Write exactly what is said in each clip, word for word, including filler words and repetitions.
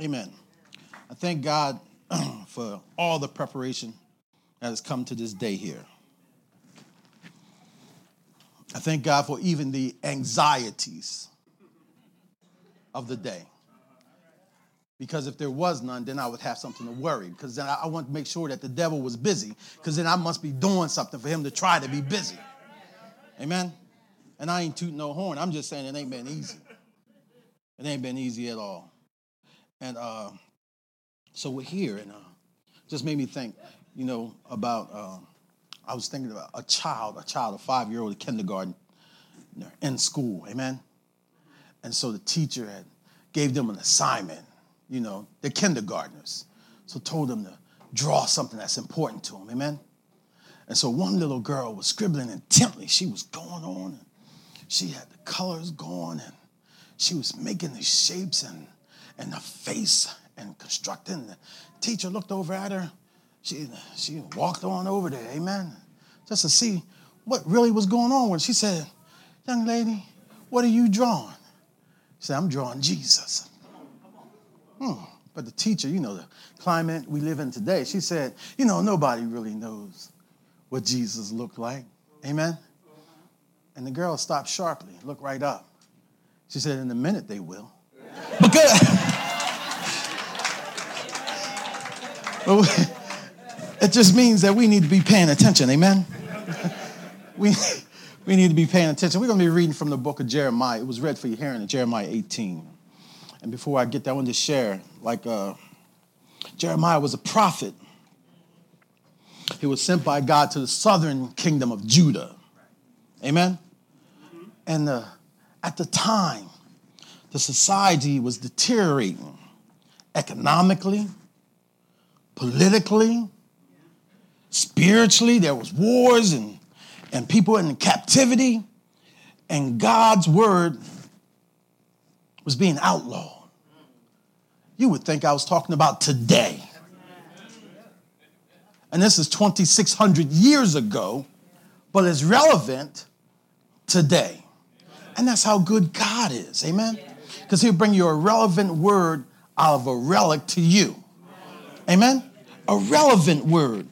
Amen. I thank God for all the preparation that has come to this day here. I thank God for even the anxieties of the day. Because if there was none, then I would have something to worry. Because then I want to make sure that the devil was busy. Because then I must be doing something for him to try to be busy. Amen? And I ain't tooting no horn. I'm just saying it ain't been easy. It ain't been easy at all. And uh, so we're here. And uh, just made me think, you know, about, uh, I was thinking about a child, a child, a five-year-old in kindergarten. They're in school. Amen? And so the teacher had gave them an assignment. You know, they're kindergartners. So told them to draw something that's important to them, amen? And so one little girl was scribbling intently. She was going on, and she had the colors going, and she was making the shapes and, and the face and constructing. The teacher looked over at her. She, she walked on over there, amen? Just to see what really was going on when she said, "Young lady, what are you drawing?" She said, "I'm drawing Jesus." Hmm. But the teacher, you know, the climate we live in today, she said, you know, nobody really knows what Jesus looked like. Amen? And the girl stopped sharply, looked right up. She said, in a minute they will. Because it just means that we need to be paying attention. Amen? we, we need to be paying attention. We're going to be reading from the book of Jeremiah. It was read for your hearing in Jeremiah eighteen. And before I get that, I want to share, like, uh, Jeremiah was a prophet. He was sent by God to the southern kingdom of Judah. Amen? Mm-hmm. And uh, at the time, the society was deteriorating economically, politically, spiritually. There was wars and, and people in captivity. And God's word was being outlawed. You would think I was talking about today. And this is twenty-six hundred years ago, but it's relevant today. And that's how good God is, amen? Because he'll bring you a relevant word out of a relic to you, amen? A relevant word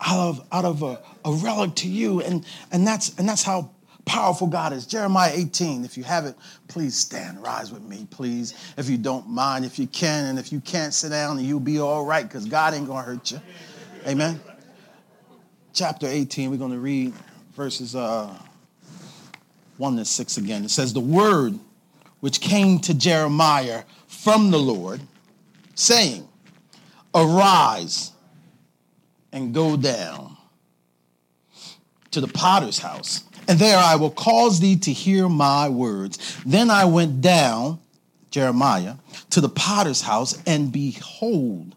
out of, out of a, a relic to you, and, and, that's, and that's how powerful God is. Jeremiah eighteen. If you have it, please stand, rise with me, please. If you don't mind, if you can, and if you can't, sit down and you'll be all right, because God ain't going to hurt you. Amen. Chapter eighteen, we're going to read verses uh, one to six again. It says, the word which came to Jeremiah from the Lord, saying, arise and go down to the potter's house, and there I will cause thee to hear my words. Then I went down, Jeremiah, to the potter's house, and behold,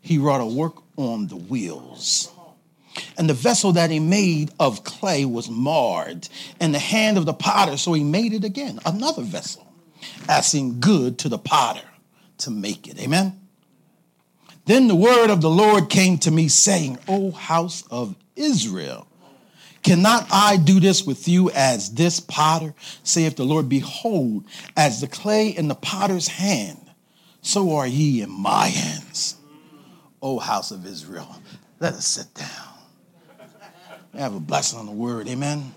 he wrought a work on the wheels. And the vessel that he made of clay was marred in the hand of the potter, so he made it again, another vessel, as seemed good to the potter to make it. Amen? Then the word of the Lord came to me, saying, O house of Israel, cannot I do this with you as this potter, saith the Lord? Behold, as the clay in the potter's hand, so are ye in my hands, O house of Israel. Let us sit down. Have a blessing on the word, amen?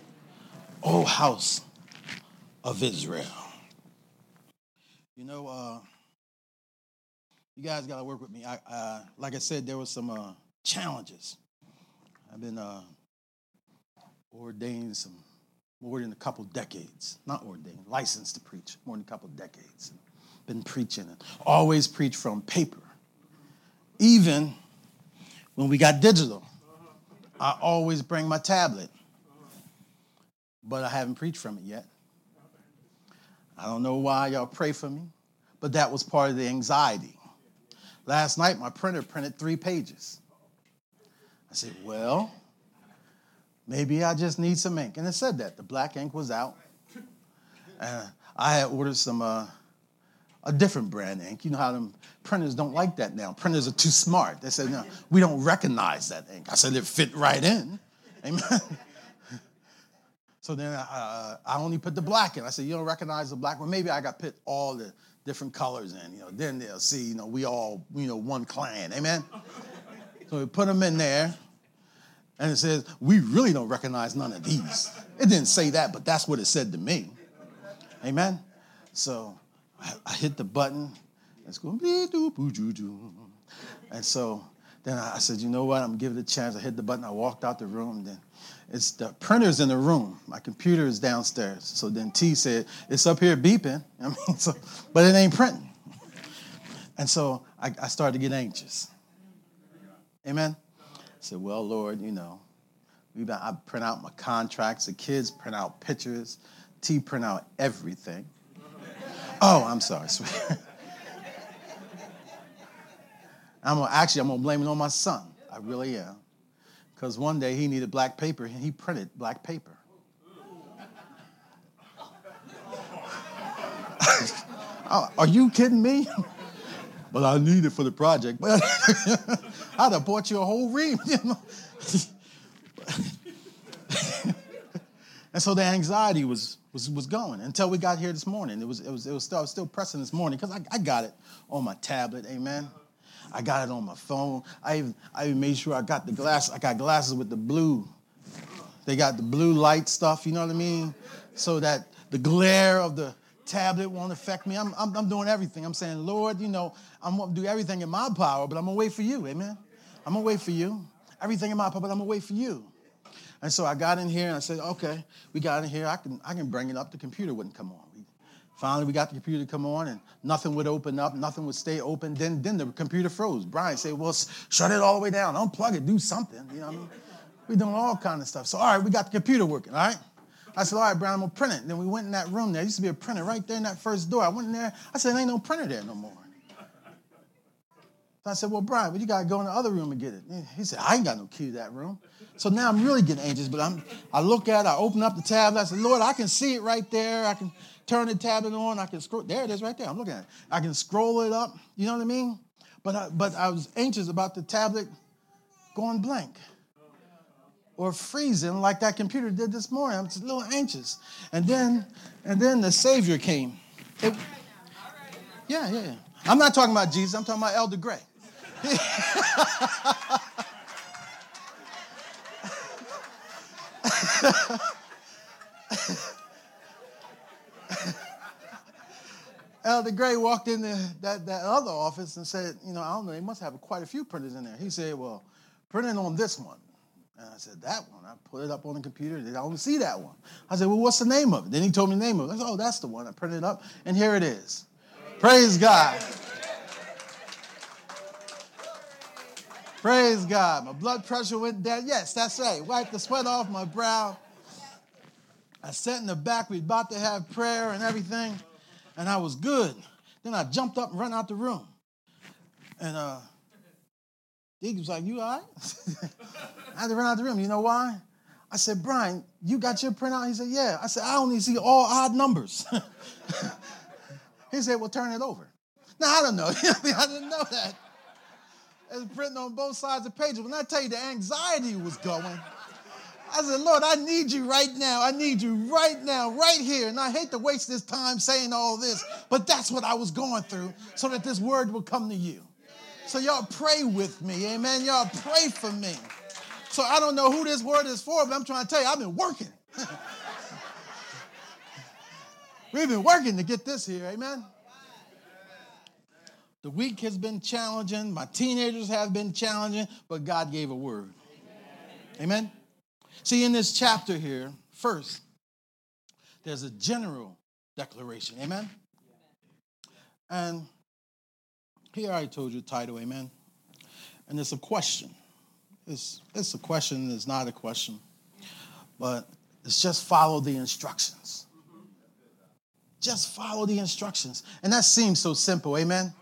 O house of Israel. You know, uh, you guys got to work with me. I, uh, like I said, there were some uh, challenges. I've been... Uh, ordained some, more than a couple decades, not ordained, licensed to preach, more than a couple decades, been preaching, and always preach from paper. Even when we got digital, I always bring my tablet, but I haven't preached from it yet. I don't know why y'all pray for me, but that was part of the anxiety. Last night, my printer printed three pages. I said, well, maybe I just need some ink. And it said that. The black ink was out. Uh, I had ordered some, uh, a different brand ink. You know how them printers don't like that now. Printers are too smart. They said, no, we don't recognize that ink. I said, it fit right in. Amen. So then I, uh, I only put the black in. I said, you don't recognize the black one? Maybe I got put all the different colors, and you know, then they'll see, you know, we all, you know, one clan. Amen. So we put them in there, and it says, we really don't recognize none of these. It didn't say that, but that's what it said to me. Amen. So I hit the button. It's going, and so then I said, you know what? I'm giving it a chance. I hit the button. I walked out the room. Then it's the printer's in the room. My computer is downstairs. So then T said, it's up here beeping. I mean, so, but it ain't printing. And so I, I started to get anxious. Amen. I said, well, Lord, you know, we been, I print out my contracts. The kids print out pictures. T print out everything. Oh, I'm sorry, sweetheart. I'm gonna, actually, I'm going to blame it on my son. I really am. Because one day he needed black paper, and he printed black paper. Are you kidding me? But I need it for the project. I'd have bought you a whole ream. You know? And so the anxiety was, was was going until we got here this morning. It was it was it was still, I was still pressing this morning because I, I got it on my tablet. Amen. I got it on my phone. I even, I even made sure I got the glass. I got glasses with the blue. They got the blue light stuff, you know what I mean? So that the glare of the tablet won't affect me. I'm I'm, I'm doing everything. I'm saying, Lord, you know, I'm going to do everything in my power, but I'm going to wait for you, amen? I'm going to wait for you. Everything in my power, but I'm going to wait for you. And so I got in here, and I said, okay, we got in here. I can I can bring it up. The computer wouldn't come on. Finally, we got the computer to come on, and nothing would open up. Nothing would stay open. Then then the computer froze. Brian said, well, shut it all the way down. Unplug it. Do something. You know what I mean? We're doing all kinds of stuff. So, all right, we got the computer working, all right? I said, all right, Brian, I'm going to print it. And then we went in that room there. There used to be a printer right there in that first door. I went in there. I said, there ain't no printer there no more. So I said, well, Brian, well, you got to go in the other room and get it. And he said, I ain't got no key to that room. So now I'm really getting anxious, but I'm, I look at it. I open up the tablet. I said, Lord, I can see it right there. I can turn the tablet on. I can scroll. There it is right there. I'm looking at it. I can scroll it up. You know what I mean? But I, but I was anxious about the tablet going blank or freezing like that computer did this morning. I'm just a little anxious. And then and then the Savior came. It, yeah, yeah, yeah. I'm not talking about Jesus. I'm talking about Elder Gray. Elder Gray walked into that, that other office and said, you know, I don't know, they must have quite a few printers in there. He said, well, print it on this one. And I said, that one? I put it up on the computer. I don't see that one. I said, well, what's the name of it? Then he told me the name of it. I said, oh, that's the one. I printed it up, and here it is. Praise God. Praise God. My blood pressure went down. Yes, that's right. Wiped the sweat off my brow. I sat in the back. We were about to have prayer and everything. And I was good. Then I jumped up and ran out the room. And uh, Deacon was like, you all right? I had to run out the room. You know why? I said, Brian, you got your printout? He said, yeah. I said, I only see all odd numbers. He said, well, turn it over. Now, I don't know. I didn't know that. It was printing on both sides of the page. When I tell you the anxiety was going, I said, Lord, I need you right now. I need you right now, right here. And I hate to waste this time saying all this, but that's what I was going through so that this word will come to you. So y'all pray with me, amen? Y'all pray for me. So I don't know who this word is for, but I'm trying to tell you, I've been working. We've been working to get this here, amen? The week has been challenging. My teenagers have been challenging, but God gave a word. Amen? Amen? See, in this chapter here, first, there's a general declaration. Amen? And he already told you the title, amen? And it's a question. It's, it's a question. It's not a question. But it's just follow the instructions. Just follow the instructions. And that seems so simple, amen?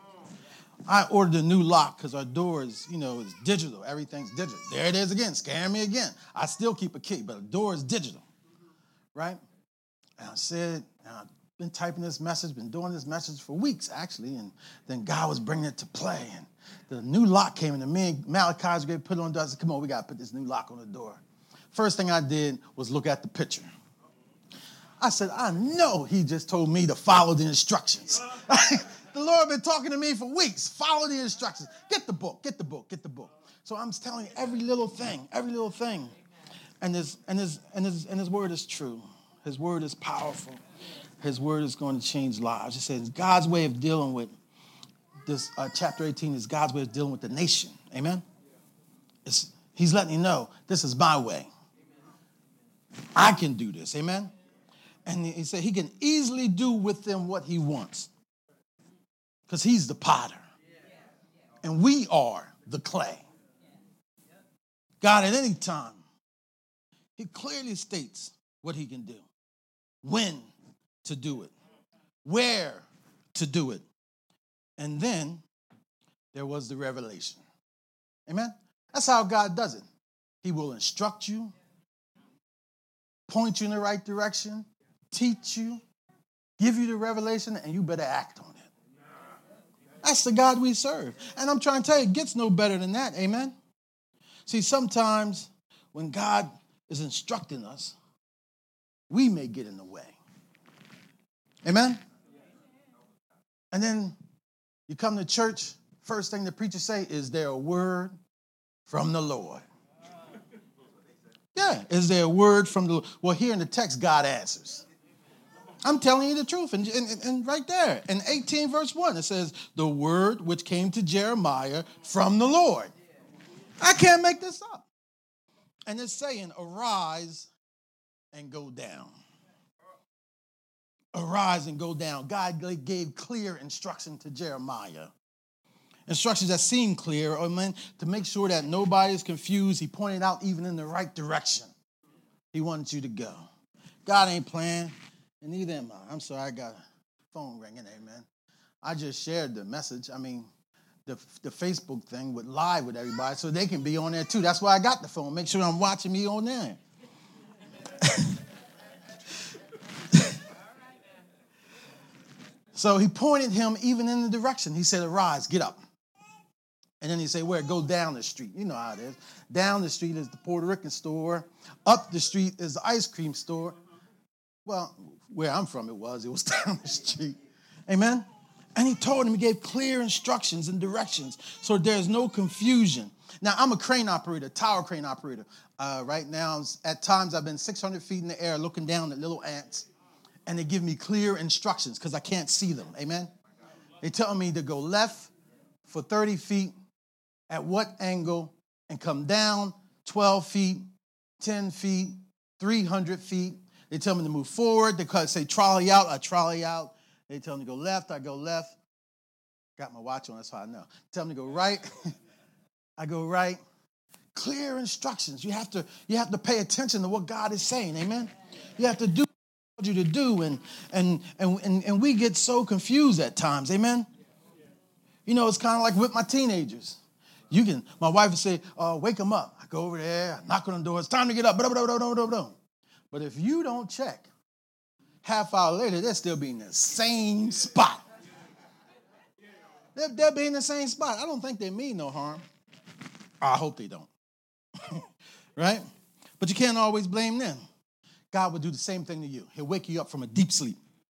I ordered a new lock because our door is, you know, is digital. Everything's digital. There it is again, scaring me again. I still keep a key, but the door is digital, right? And I said, and I've been typing this message, been doing this message for weeks, actually, and then God was bringing it to play, and the new lock came into me, and Malachi's going to put it on the door. I said, come on, we got to put this new lock on the door. First thing I did was look at the picture. I said, I know he just told me to follow the instructions. The Lord been talking to me for weeks. Follow the instructions. Get the book, get the book, get the book. So I'm telling you every little thing, every little thing. And his, and his, and his, and his word is true. His word is powerful. His word is going to change lives. He says God's way of dealing with this, uh, chapter eighteen is God's way of dealing with the nation. Amen? It's, he's letting you know, this is my way. I can do this. Amen? And he said he can easily do with them what he wants because he's the potter and we are the clay. God, at any time, he clearly states what he can do, when to do it, where to do it. And then there was the revelation. Amen? That's how God does it. He will instruct you, point you in the right direction, teach you, give you the revelation, and you better act on it. That's the God we serve. And I'm trying to tell you, it gets no better than that. Amen? See, sometimes when God is instructing us, we may get in the way. Amen? And then you come to church, first thing the preacher say, is there a word from the Lord? Yeah, is there a word from the Lord? Well, here in the text, God answers. I'm telling you the truth. And, and, and right there, in eighteen verse one, it says, the word which came to Jeremiah from the Lord. I can't make this up. And it's saying, arise and go down. Arise and go down. God gave clear instruction to Jeremiah. Instructions that seem clear, amen, to make sure that nobody's confused. He pointed out even in the right direction he wanted you to go. God ain't playing, and neither am I. I'm sorry, I got a phone ringing, amen. I just shared the message. I mean, the, the Facebook thing would live with everybody so they can be on there too. That's why I got the phone. Make sure I'm watching me on there. So he pointed him even in the direction. He said, arise, get up. And then he said, where? Go down the street. You know how it is. Down the street is the Puerto Rican store. Up the street is the ice cream store. Well, where I'm from, it was. It was down the street. Amen? And he told him, he gave clear instructions and directions so there's no confusion. Now, I'm a crane operator, tower crane operator. Uh, right now, at times, I've been six hundred feet in the air looking down at little ants. And they give me clear instructions because I can't see them. Amen? They tell me to go left for thirty feet at what angle and come down twelve feet, ten feet, three hundred feet. They tell me to move forward. They say trolley out. I trolley out. They tell me to go left. I go left. Got my watch on. That's how I know. Tell me to go right. I go right. Clear instructions. You have to, you have to pay attention to what God is saying. Amen? You have to do you to do, and and and and we get so confused at times. Amen. You know, it's kind of like with my teenagers. You can, my wife would say, "Oh, wake them up." I go over there, I knock on the door. It's time to get up. But if you don't check, half hour later, they'll still be in the same spot. They'll, they'll be in the same spot. I don't think they mean no harm. I hope they don't. Right? But you can't always blame them. God will do the same thing to you. He'll wake you up from a deep sleep.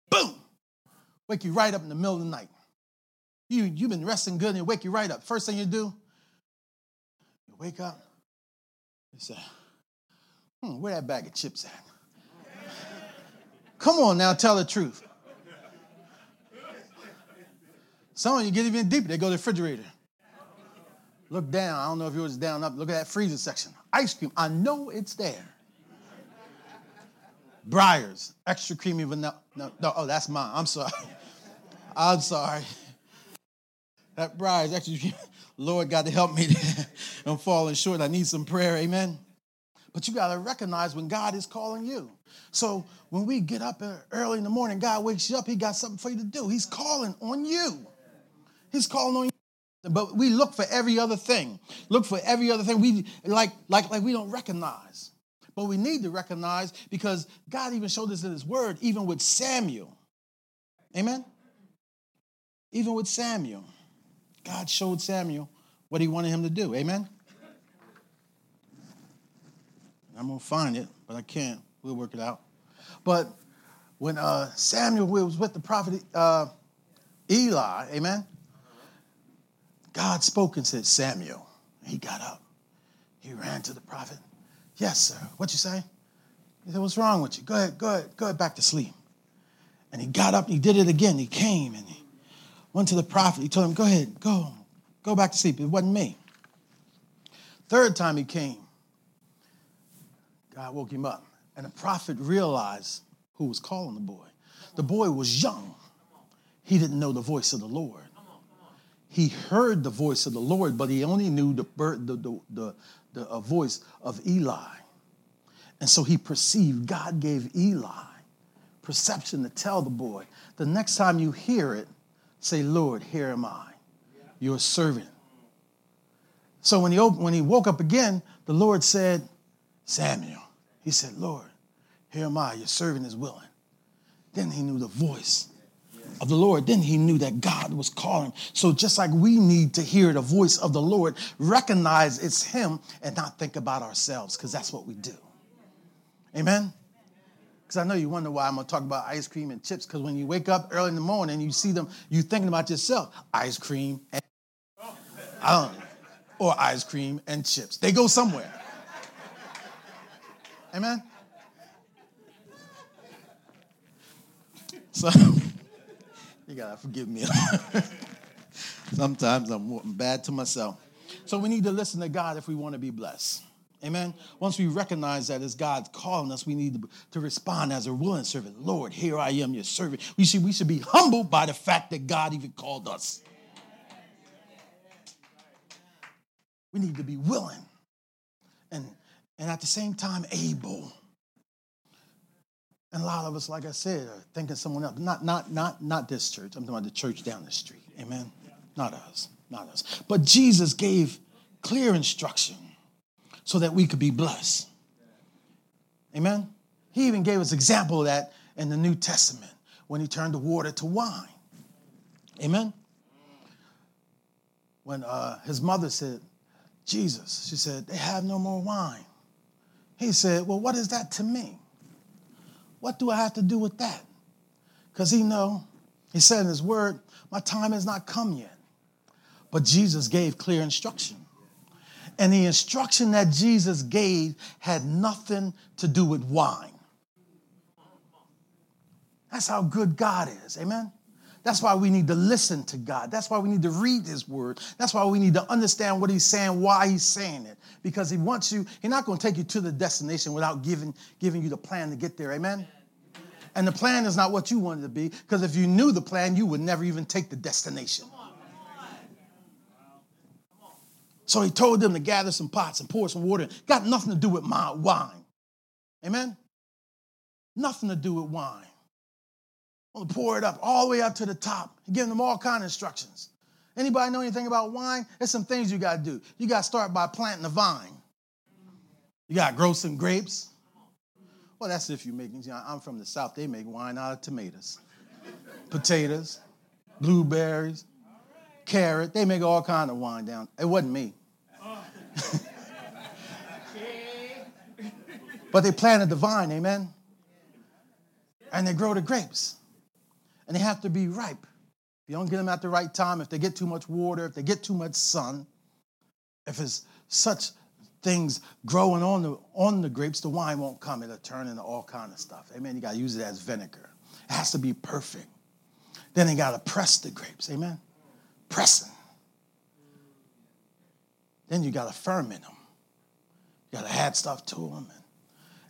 Boom! Wake you right up in the middle of the night. You, you've been resting good and he'll wake you right up. First thing you do, you wake up. You say, hmm, where that bag of chips at? Come on now, tell the truth. Some of you get even deeper. They go to the refrigerator. Look down. I don't know if yours is down up. Look at that freezer section. Ice cream. I know it's there. Breyers, extra creamy vanilla. No, no, oh, that's mine. I'm sorry. I'm sorry. That Breyers, extra creamy. Lord, God, to help me. I'm falling short. I need some prayer. Amen. But you got to recognize when God is calling you. So when we get up early in the morning, God wakes you up. He got something for you to do. He's calling on you. He's calling on you. But we look for every other thing. Look for every other thing. We like, like, like we don't recognize. But we need to recognize because God even showed us in his word, even with Samuel. Amen? Even with Samuel. God showed Samuel what he wanted him to do. Amen? I'm going to find it, but I can't. We'll work it out. But when uh, Samuel was with the prophet uh, Eli, amen, God spoke and said, Samuel. He got up. He ran to the prophet. Yes, sir. What you say? He said, what's wrong with you? Go ahead, go ahead, go ahead back to sleep. And he got up. He did it again. He came and he went to the prophet. He told him, go ahead, go, go back to sleep. It wasn't me. Third time he came, God woke him up. And the prophet realized who was calling the boy. The boy was young. He didn't know the voice of the Lord. He heard the voice of the Lord, but he only knew the the the, the, the uh, voice of Eli. And so he perceived. God gave Eli perception to tell the boy. The next time you hear it, say, Lord, here am I, your servant. So when he, opened, when he woke up again, the Lord said, Samuel. He said, Lord, here am I, your servant is willing. Then he knew the voice of the Lord. Then he knew that God was calling. So just like we need to hear the voice of the Lord, recognize it's him and not think about ourselves, because that's what we do. Amen? Because I know you wonder why I'm going to talk about ice cream and chips, because when you wake up early in the morning, you see them, you're thinking about yourself, ice cream and I don't know, or ice cream and chips. They go somewhere. Amen? So, you gotta forgive me. Sometimes I'm bad to myself. So we need to listen to God if we want to be blessed. Amen? Once we recognize that it's God calling us, we need to, to respond as a willing servant. Lord, here I am, your servant. We should, we should be humbled by the fact that God even called us. We need to be willing and, and at the same time able. And a lot of us, like I said, are thinking someone else. Not, not, not, not this church. I'm talking about the church down the street. Amen? Not us. Not us. But Jesus gave clear instruction so that we could be blessed. Amen? He even gave us example of that in the New Testament when he turned the water to wine. Amen? When uh, his mother said, Jesus, she said, they have no more wine. He said, well, what is that to me? What do I have to do with that? Because he know, he said in his word, my time has not come yet. But Jesus gave clear instruction. And the instruction that Jesus gave had nothing to do with wine. That's how good God is. Amen? That's why we need to listen to God. That's why we need to read his word. That's why we need to understand what he's saying, why he's saying it. Because he wants you, he's not going to take you to the destination without giving, giving you the plan to get there. Amen? And the plan is not what you wanted to be, because if you knew the plan, you would never even take the destination. So he told them to gather some pots and pour some water. Got nothing to do with my wine. Amen? Nothing to do with wine. I'm gonna pour it up all the way up to the top. Giving them all kind of instructions. Anybody know anything about wine? There's some things you gotta do. You gotta start by planting a vine. You gotta grow some grapes. Well, that's if you make. You know, I'm from the South. They make wine out of tomatoes, potatoes, blueberries, carrot. They make all kind of wine down. It wasn't me. But they planted the vine. Amen. And they grow the grapes. And they have to be ripe. If you don't get them at the right time, if they get too much water, if they get too much sun, if it's such things growing on the on the grapes, the wine won't come. It'll turn into all kind of stuff. Amen. You got to use it as vinegar. It has to be perfect. Then they got to press the grapes. Amen. Pressing. Then you got to ferment them. You got to add stuff to them.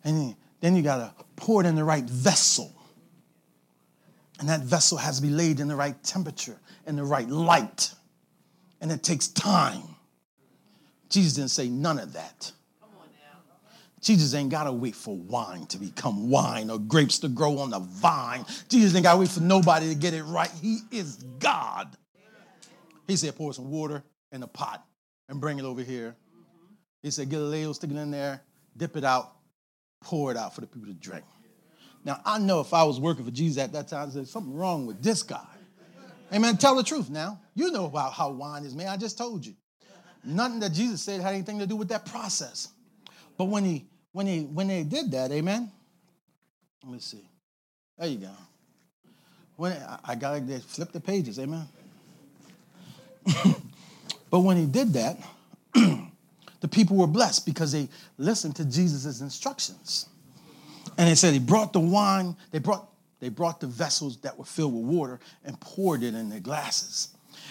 And, and then you got to pour it in the right vessel. And that vessel has to be laid in the right temperature, in the right light. And it takes time. Jesus didn't say none of that. Jesus ain't got to wait for wine to become wine or grapes to grow on the vine. Jesus ain't got to wait for nobody to get it right. He is God. He said, pour some water in a pot and bring it over here. He said, get a ladle, stick it in there, dip it out, pour it out for the people to drink. Now, I know if I was working for Jesus at that time, I said, something wrong with this guy. Amen. Tell the truth now. You know about how wine is made. I just told you. Nothing that Jesus said had anything to do with that process. But when he, when he, when they did that, amen. Let me see. There you go. When I got to flip the pages, amen? But when he did that, the people were blessed because they listened to Jesus' instructions. And they said he brought the wine, they brought they brought the vessels that were filled with water and poured it in their glasses.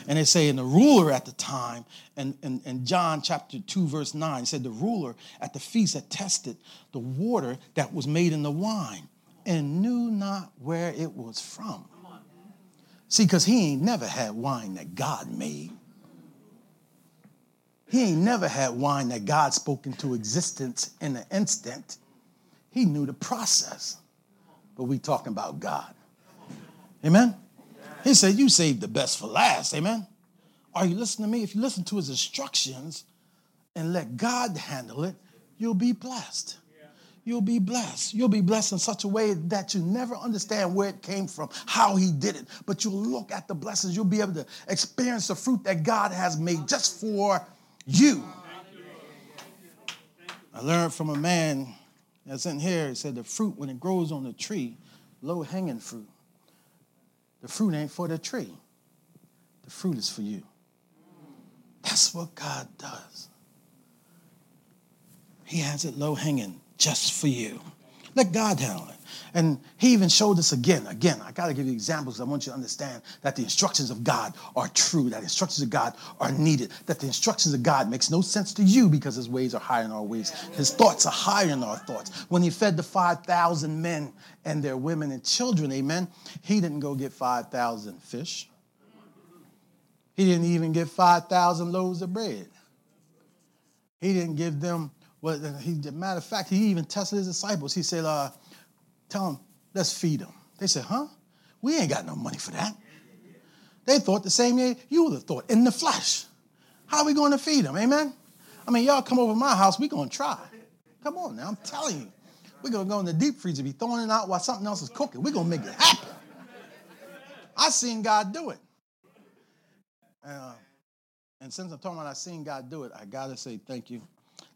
And they say, and the ruler at the time, and, and, and John chapter two, verse nine, said the ruler at the feast had tested the water that was made in the wine and knew not where it was from. See, because he ain't never had wine that God made. He ain't never had wine that God spoke into existence in an instant. He knew the process. But we talking about God. Amen? He said, you saved the best for last. Amen? Are you listening to me? If you listen to his instructions and let God handle it, you'll be blessed. You'll be blessed. You'll be blessed in such a way that you never understand where it came from, how he did it. But you'll look at the blessings. You'll be able to experience the fruit that God has made just for you. I learned from a man that's in here. He said the fruit, when it grows on the tree, low-hanging fruit, the fruit ain't for the tree. The fruit is for you. That's what God does. He has it low-hanging just for you. Let God handle it. And he even showed us again. Again, I got to give you examples. I want you to understand that the instructions of God are true, that the instructions of God are needed, that the instructions of God makes no sense to you because his ways are higher than our ways. His thoughts are higher than our thoughts. When he fed the five thousand men and their women and children, amen, he didn't go get five thousand fish. He didn't even get five thousand loaves of bread. He didn't give them, well, he, as a matter of fact, he even tested his disciples. He said, uh, tell them, let's feed them. They said, huh? We ain't got no money for that. They thought the same way you would have thought, in the flesh. How are we going to feed them? Amen? I mean, y'all come over to my house, we're going to try. Come on now, I'm telling you. We're going to go in the deep freezer, be throwing it out while something else is cooking. We're going to make it happen. I seen God do it. Uh, and since I'm talking about I seen God do it, I got to say thank you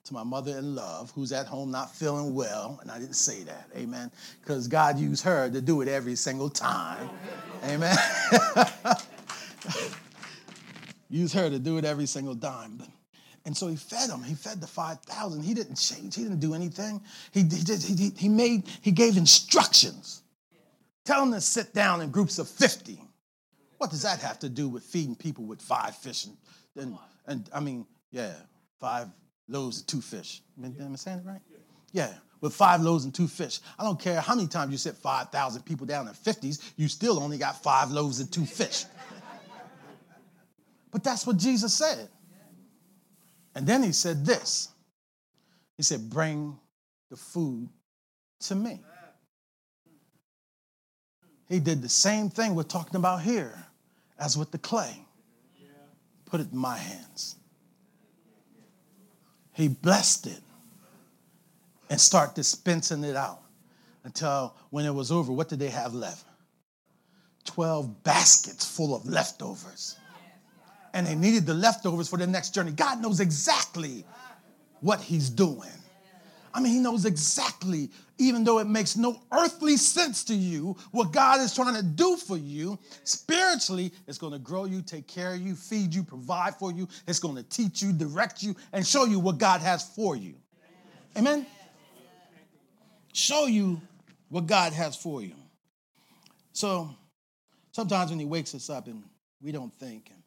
to my mother in love, who's at home not feeling well, and I didn't say that, amen, because God used her to do it every single time, amen. Use her to do it every single time. And so he fed them. He fed the five thousand. He didn't change. He didn't do anything. He he, just, he he made he gave instructions. Tell them to sit down in groups of fifty. What does that have to do with feeding people with five fish and and, and I mean yeah five. Loaves and two fish. Am I saying it right? Yeah. yeah, with five loaves and two fish. I don't care how many times you sit five thousand people down in fifties, you still only got five loaves and two fish. But that's what Jesus said. And then he said this. He said, bring the food to me. He did the same thing we're talking about here as with the clay. Put it in my hands. He blessed it and started dispensing it out until when it was over, what did they have left? Twelve baskets full of leftovers. And they needed the leftovers for their next journey. God knows exactly what he's doing. I mean, he knows exactly, even though it makes no earthly sense to you, what God is trying to do for you. Spiritually, it's going to grow you, take care of you, feed you, provide for you. It's going to teach you, direct you, and show you what God has for you. Amen? Show you what God has for you. So sometimes when he wakes us up and we don't think, and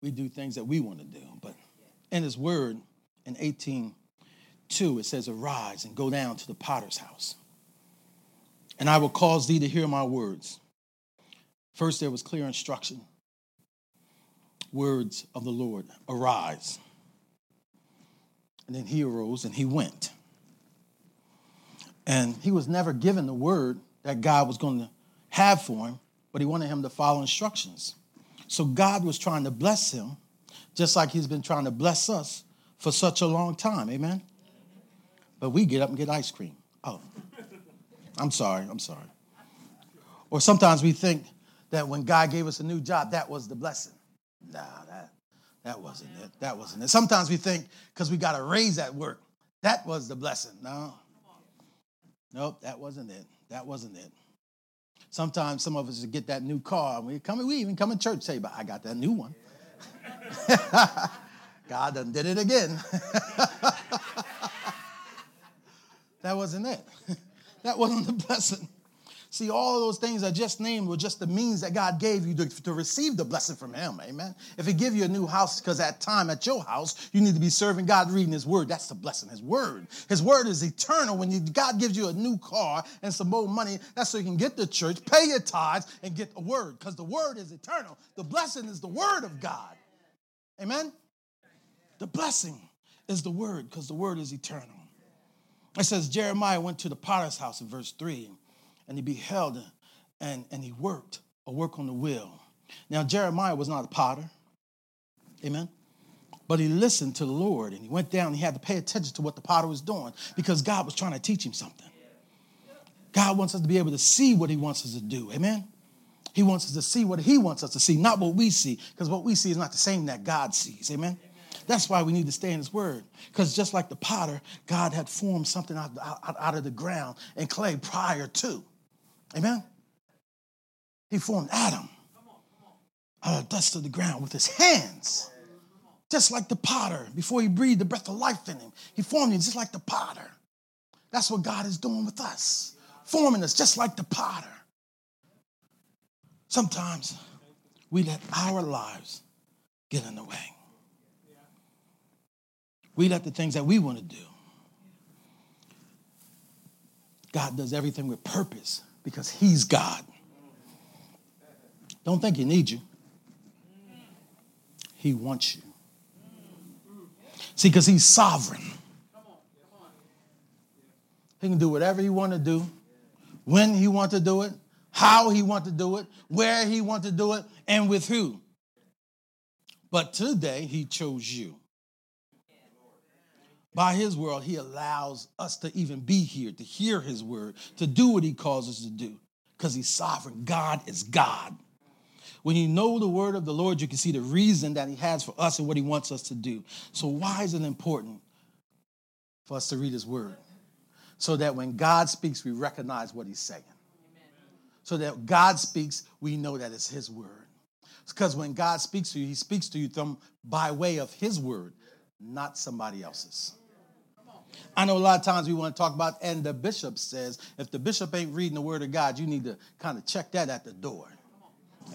we do things that we want to do, but in his word, in eighteen two, it says, arise and go down to the potter's house, and I will cause thee to hear my words. First, there was clear instruction. Words of the Lord, arise. And then he arose and he went. And he was never given the word that God was going to have for him, but he wanted him to follow instructions. So God was trying to bless him, just like he's been trying to bless us for such a long time, amen? But we get up and get ice cream. Oh, I'm sorry, I'm sorry. Or sometimes we think that when God gave us a new job, that was the blessing. Nah, that, that wasn't it, that wasn't it. Sometimes we think because we got a raise at work, that was the blessing. No, Nope, that wasn't it. That wasn't it. Sometimes some of us get that new car. We come, we even come in church and say, but I got that new one. God done did it again. That wasn't it. That wasn't the blessing. See, all of those things I just named were just the means that God gave you to, to receive the blessing from him. Amen. If he give you a new house, because at time at your house, you need to be serving God, reading his word. That's the blessing, his word. His word is eternal. When you, God gives you a new car and some more money, that's so you can get to church, pay your tithes, and get the word, because the word is eternal. The blessing is the word of God. Amen. The blessing is the word, because the word is eternal. It says Jeremiah went to the potter's house in verse three. And he beheld and, and he worked, a work on the wheel. Now, Jeremiah was not a potter. Amen. But he listened to the Lord, and he went down. And he had to pay attention to what the potter was doing, because God was trying to teach him something. God wants us to be able to see what he wants us to do. Amen. He wants us to see what he wants us to see, not what we see, because what we see is not the same that God sees. Amen. That's why we need to stay in his word, because just like the potter, God had formed something out, out, out of the ground and clay prior to. Amen? He formed Adam out of the dust of the ground with his hands. Just like the potter, before he breathed the breath of life in him, he formed him just like the potter. That's what God is doing with us, forming us just like the potter. Sometimes we let our lives get in the way. We let the things that we want to do. God does everything with purpose, because he's God. Don't think he needs you. He wants you. See, because he's sovereign. He can do whatever he wants to do, when he wants to do it, how he wants to do it, where he wants to do it, and with who. But today, he chose you. By his word, he allows us to even be here, to hear his word, to do what he calls us to do, because he's sovereign. God is God. When you know the word of the Lord, you can see the reason that he has for us and what he wants us to do. So why is it important for us to read his word? So that when God speaks, we recognize what he's saying. So that God speaks, we know that it's his word. It's because when God speaks to you, he speaks to you from, by way of his word, not somebody else's. I know a lot of times we want to talk about, and the bishop says, if the bishop ain't reading the word of God, you need to kind of check that at the door.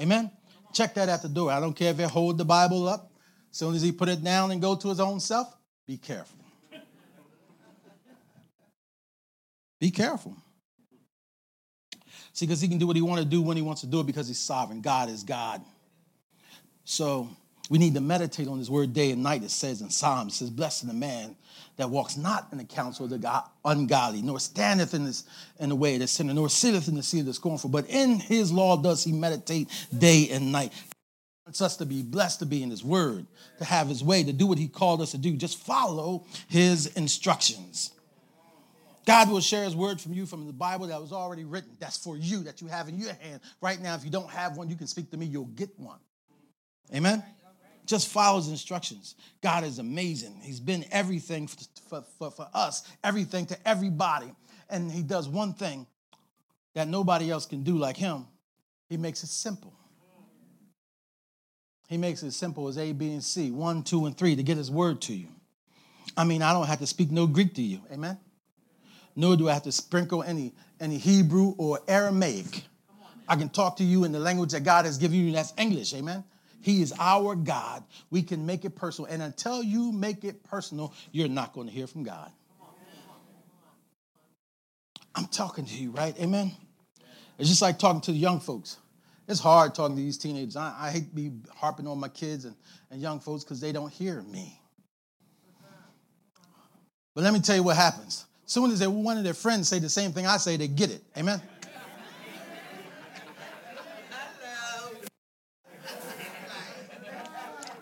Amen? Check that at the door. I don't care if they hold the Bible up. As soon as he put it down and go to his own self, be careful. Be careful. See, because he can do what he wants to do when he wants to do it, because he's sovereign. God is God. So we need to meditate on his word day and night. It says in Psalms, it says, blessed the man that walks not in the counsel of the ungodly, nor standeth in, his, in the way of the sinner, nor sitteth in the seat of the scornful. But in his law does he meditate day and night. He wants us to be blessed to be in his word, to have his way, to do what he called us to do. Just follow his instructions. God will share his word from you from the Bible that was already written. That's for you, that you have in your hand. Right now, if you don't have one, you can speak to me. You'll get one. Amen? Just follows instructions. God is amazing. He's been everything for, for, for us, everything to everybody. And he does one thing that nobody else can do like him. He makes it simple. He makes it simple as A, B, and C, one, two, and three, to get his word to you. I mean, I don't have to speak no Greek to you. Amen? Nor do I have to sprinkle any, any Hebrew or Aramaic. I can talk to you in the language that God has given you, and that's English. Amen? He is our God. We can make it personal. And until you make it personal, you're not going to hear from God. I'm talking to you, right? Amen? It's just like talking to the young folks. It's hard talking to these teenagers. I, I hate to be harping on my kids and, and young folks, because they don't hear me. But let me tell you what happens. As soon as they, one of their friends say the same thing I say, they get it. Amen?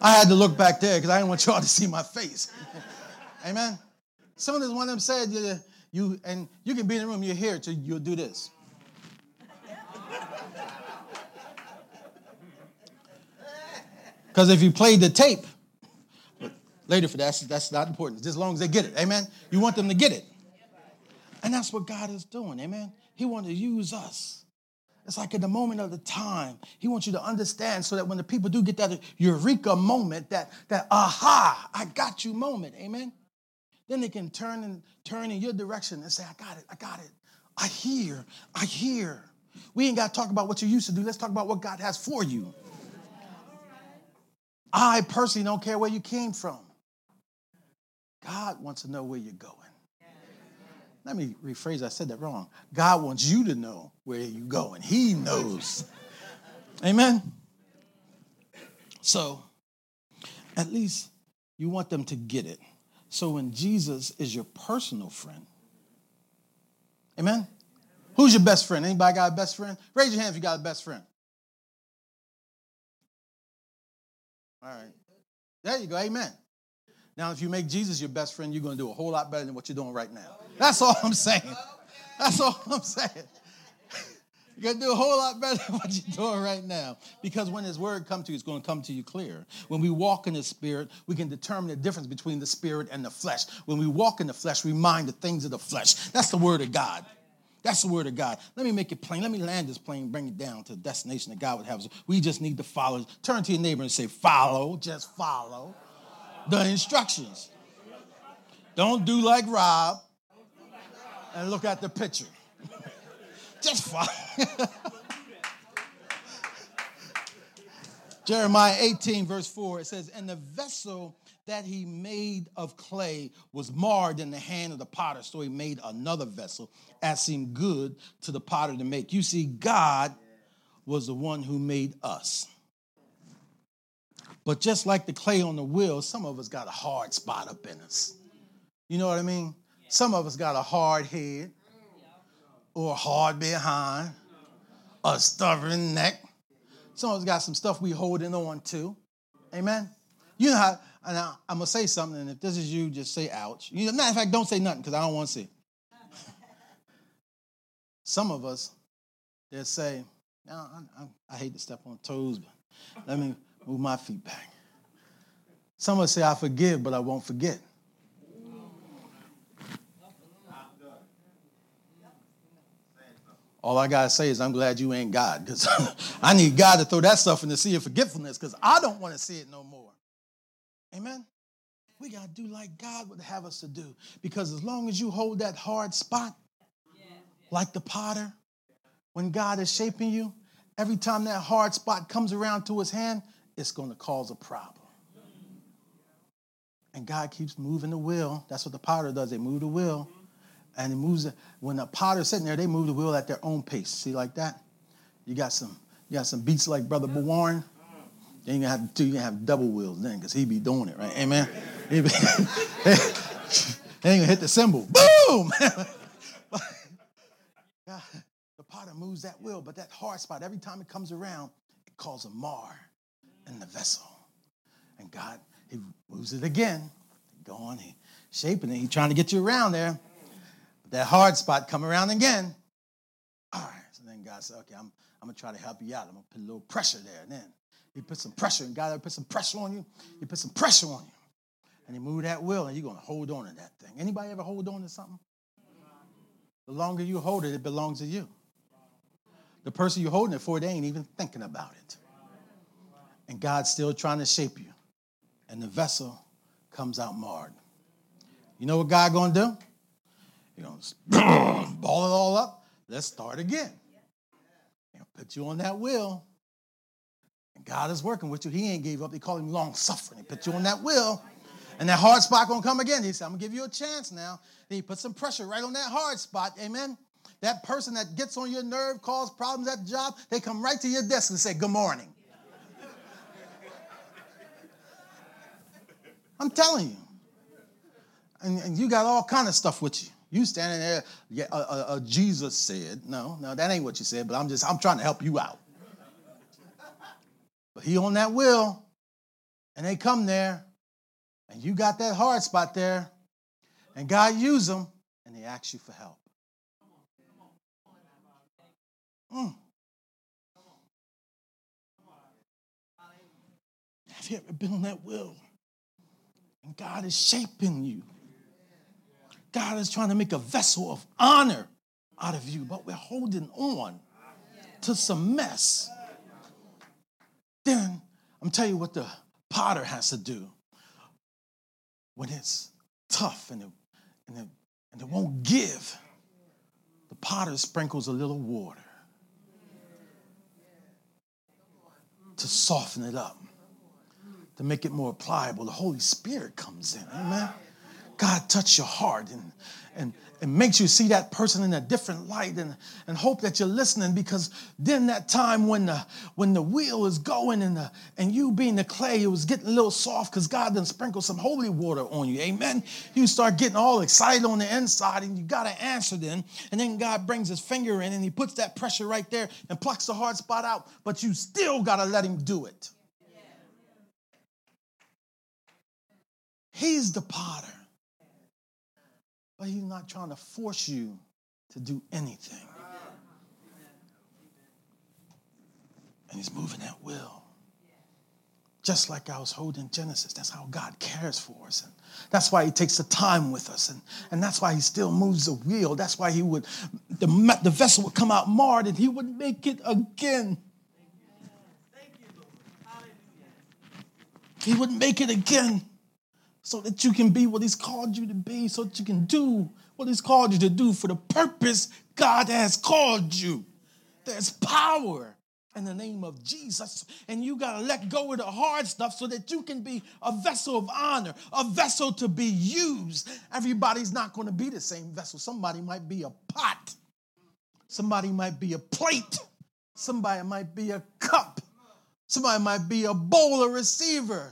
I had to look back there because I didn't want y'all to see my face. Amen. Someone is one of them said, you, you and you can be in the room, you're here, so you'll do this. Because if you played the tape, but later for that, that's, that's not important. Just as long as they get it. Amen. You want them to get it. And that's what God is doing, amen? He wants to use us. It's like in the moment of the time, he wants you to understand so that when the people do get that eureka moment, that, that aha, I got you moment, amen? Then they can turn and turn in your direction and say, I got it, I got it. I hear, I hear. We ain't got to talk about what you used to do. Let's talk about what God has for you. I personally don't care where you came from. God wants to know where you're going. Let me rephrase, I said that wrong. God wants you to know where you're going. He knows. Amen? So, at least you want them to get it. So when Jesus is your personal friend, amen? Who's your best friend? Anybody got a best friend? Raise your hand if you got a best friend. All right. There you go. Amen. Now, if you make Jesus your best friend, you're going to do a whole lot better than what you're doing right now. That's all I'm saying. That's all I'm saying. You're going to do a whole lot better than what you're doing right now. Because when his word comes to you, it's going to come to you clear. When we walk in the spirit, we can determine the difference between the spirit and the flesh. When we walk in the flesh, we mind the things of the flesh. That's the word of God. That's the word of God. Let me make it plain. Let me land this plane, bring it down to the destination that God would have us. We just need to follow. Turn to your neighbor and say, follow, just follow the instructions. Don't do like Rob and look at the picture. Just follow. Jeremiah eighteen, verse four, it says, and the vessel that he made of clay was marred in the hand of the potter, so he made another vessel, as seemed good to the potter to make. You see, God was the one who made us. But just like the clay on the wheel, some of us got a hard spot up in us. You know what I mean? Some of us got a hard head, or a hard behind, a stubborn neck. Some of us got some stuff we holding on to. Amen? You know how... And I, I'm going to say something, and if this is you, just say, ouch. You know, matter of fact, don't say nothing, because I don't want to see it. Some of us, they'll say, no, I, I, I hate to step on toes, but let me move my feet back. Some of us say, I forgive, but I won't forget. All I got to say is I'm glad you ain't God, because I need God to throw that stuff in the sea of forgetfulness, because I don't want to see it no more. Amen? We got to do like God would have us to do. Because as long as you hold that hard spot, like the potter, when God is shaping you, every time that hard spot comes around to his hand, it's going to cause a problem. And God keeps moving the wheel. That's what the potter does. They move the wheel. And it moves. When the potter's sitting there, they move the wheel at their own pace. See, like that? You got some, you got some beats like Brother Warren. Then you have to you have double wheels then, because he be doing it, right? Amen. He be, they ain't gonna hit the cymbal. Boom! God, the potter moves that wheel, but that hard spot, every time it comes around, it causes a mar in the vessel. And God, he moves it again. Go on, he shaping it. He's trying to get you around there. But that hard spot come around again. All right. So then God said, okay, I'm I'm gonna try to help you out. I'm gonna put a little pressure there. And then He put some pressure, and God will put some pressure on you. He put some pressure on you. And he moved that wheel, and you're going to hold on to that thing. Anybody ever hold on to something? The longer you hold it, it belongs to you. The person you're holding it for, they ain't even thinking about it. And God's still trying to shape you. And the vessel comes out marred. You know what God going to do? He's going to ball it all up. Let's start again. He'll put you on that wheel. And God is working with you. He ain't gave up. They call him long-suffering. He put you on that wheel, and that hard spot going to come again. He said, I'm going to give you a chance now. Then he put some pressure right on that hard spot. Amen? That person that gets on your nerve, causes problems at the job, they come right to your desk and say, good morning. I'm telling you. And, and you got all kind of stuff with you. You standing there, yeah, uh, uh, uh, Jesus said, no, no, that ain't what you said, but I'm just, I'm trying to help you out. But he on that wheel, and they come there, and you got that hard spot there, and God used them, and they ask you for help. Mm. Have you ever been on that wheel? And God is shaping you. God is trying to make a vessel of honor out of you, but we're holding on to some mess. Then I'm telling you what the potter has to do when it's tough and it, and it, and it won't give. The potter sprinkles a little water to soften it up, to make it more pliable. The Holy Spirit comes in, amen? God touch your heart and, and, and makes you see that person in a different light and, and hope that you're listening, because then that time when the when the wheel is going and the, and you being the clay, it was getting a little soft because God done sprinkled some holy water on you, amen? You start getting all excited on the inside and you got to answer then, and then God brings his finger in and he puts that pressure right there and plucks the hard spot out, but you still got to let him do it. He's the potter. But he's not trying to force you to do anything. And he's moving at will. Just like I was holding Genesis, that's how God cares for us. And that's why he takes the time with us. And, and that's why he still moves the wheel. That's why he would, the, the vessel would come out marred and he would make it again. Thank you, Lord. Hallelujah. He would make it again. So that you can be what he's called you to be, so that you can do what he's called you to do for the purpose God has called you. There's power in the name of Jesus, and you got to let go of the hard stuff so that you can be a vessel of honor, a vessel to be used. Everybody's not going to be the same vessel. Somebody might be a pot. Somebody might be a plate. Somebody might be a cup. Somebody might be a bowl or receiver.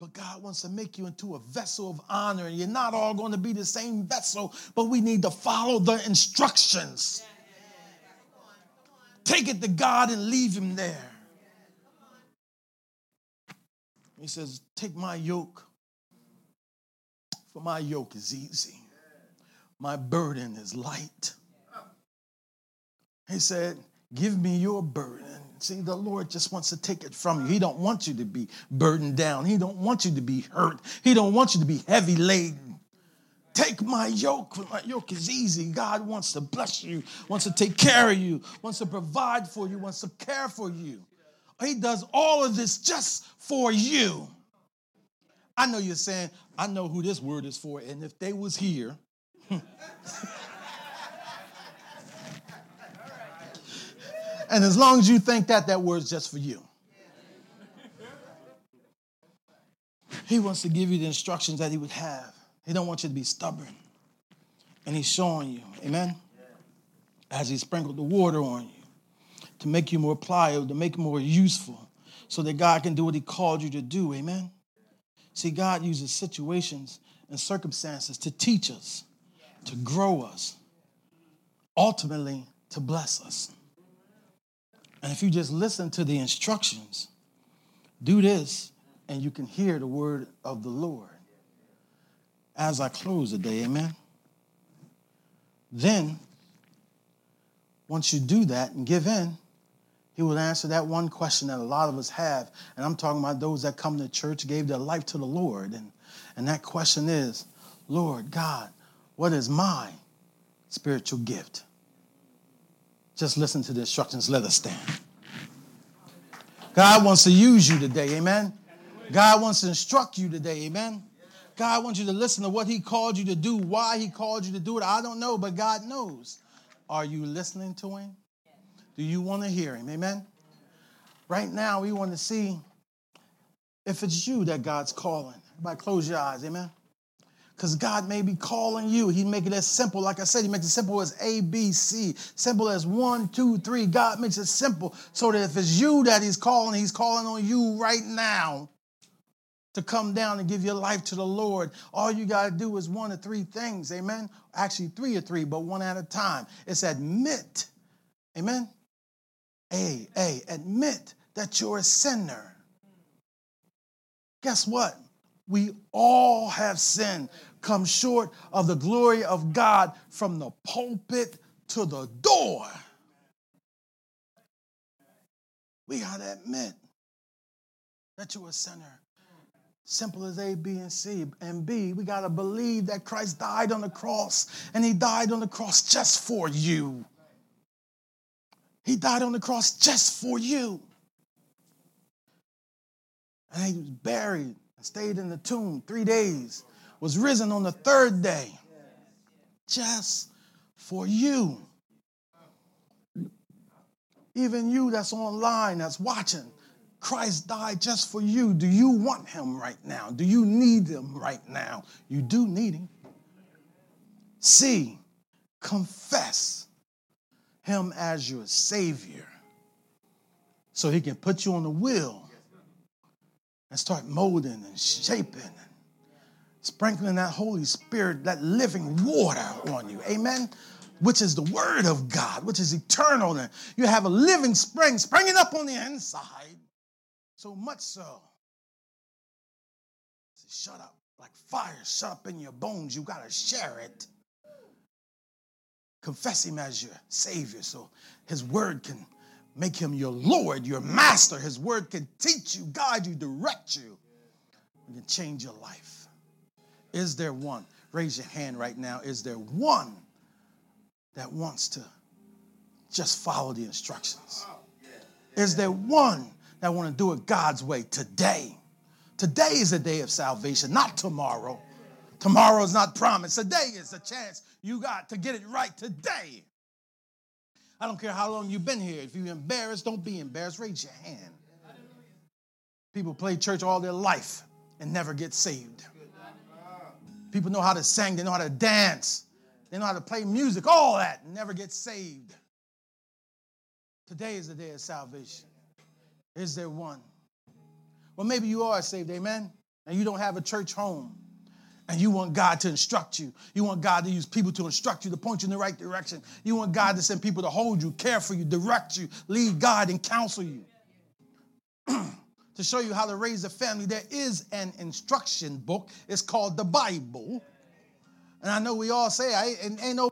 But God wants to make you into a vessel of honor. And you're not all going to be the same vessel, but we need to follow the instructions. Yeah, yeah, yeah. Come on, come on. Take it to God and leave him there. Yeah, he says, take my yoke, for my yoke is easy. My burden is light. He said, give me your burden. See, the Lord just wants to take it from you. He don't want you to be burdened down. He don't want you to be hurt. He don't want you to be heavy laden. Take my yoke. My yoke is easy. God wants to bless you, wants to take care of you, wants to provide for you, wants to care for you. He does all of this just for you. I know you're saying, I know who this word is for, and if they was here. And as long as you think that, that word's just for you. He wants to give you the instructions that he would have. He don't want you to be stubborn. And he's showing you, amen? As he sprinkled the water on you to make you more pliable, to make you more useful, so that God can do what he called you to do, amen? See, God uses situations and circumstances to teach us, to grow us, ultimately to bless us. And if you just listen to the instructions, do this, and you can hear the word of the Lord. As I close today, amen? Then, once you do that and give in, he will answer that one question that a lot of us have. And I'm talking about those that come to church, gave their life to the Lord. And, and that question is, Lord God, what is my spiritual gift? Just listen to the instructions. Let us stand. God wants to use you today, amen? God wants to instruct you today, amen? God wants you to listen to what he called you to do, why he called you to do it. I don't know, but God knows. Are you listening to him? Do you want to hear him, amen? Right now, we want to see if it's you that God's calling. Everybody close your eyes, amen? Because God may be calling you. He make it as simple. Like I said, he makes it simple as A, B, C. Simple as one, two, three. God makes it simple so that if it's you that he's calling, he's calling on you right now to come down and give your life to the Lord. All you got to do is one of three things, amen? Actually, three or three, but one at a time. It's admit, amen? A, A, admit that you're a sinner. Guess what? We all have sinned, come short of the glory of God from the pulpit to the door. We got to admit that you're a sinner. Simple as A, B, and C. And B, we got to believe that Christ died on the cross, and he died on the cross just for you. He died on the cross just for you. And he was buried and stayed in the tomb three days, was risen on the third day just for you. Even you that's online, that's watching, Christ died just for you. Do you want him right now? Do you need him right now? You do need him. C, confess him as your Savior so he can put you on the wheel and start molding and shaping and sprinkling that Holy Spirit, that living water on you. Amen. Which is the word of God, which is eternal. And you have a living spring springing up on the inside. So much so, shut up, like fire shut up in your bones. You got to share it. Confess him as your Savior so his word can make him your Lord, your master. His word can teach you, guide you, direct you, and can change your life. Is there one? Raise your hand right now. Is there one that wants to just follow the instructions? Is there one that want to do it God's way today? Today is a day of salvation, not tomorrow. Tomorrow's not promised. Today is the chance you got to get it right today. I don't care how long you've been here. If you're embarrassed, don't be embarrassed. Raise your hand. People play church all their life and never get saved. People know how to sing. They know how to dance. They know how to play music, all that, and never get saved. Today is the day of salvation. Is there one? Well, maybe you are saved, amen, and you don't have a church home, and you want God to instruct you. You want God to use people to instruct you, to point you in the right direction. You want God to send people to hold you, care for you, direct you, lead, guide, and counsel you. To show you how to raise a family, there is an instruction book. It's called the Bible. And I know we all say, I ain't, ain't no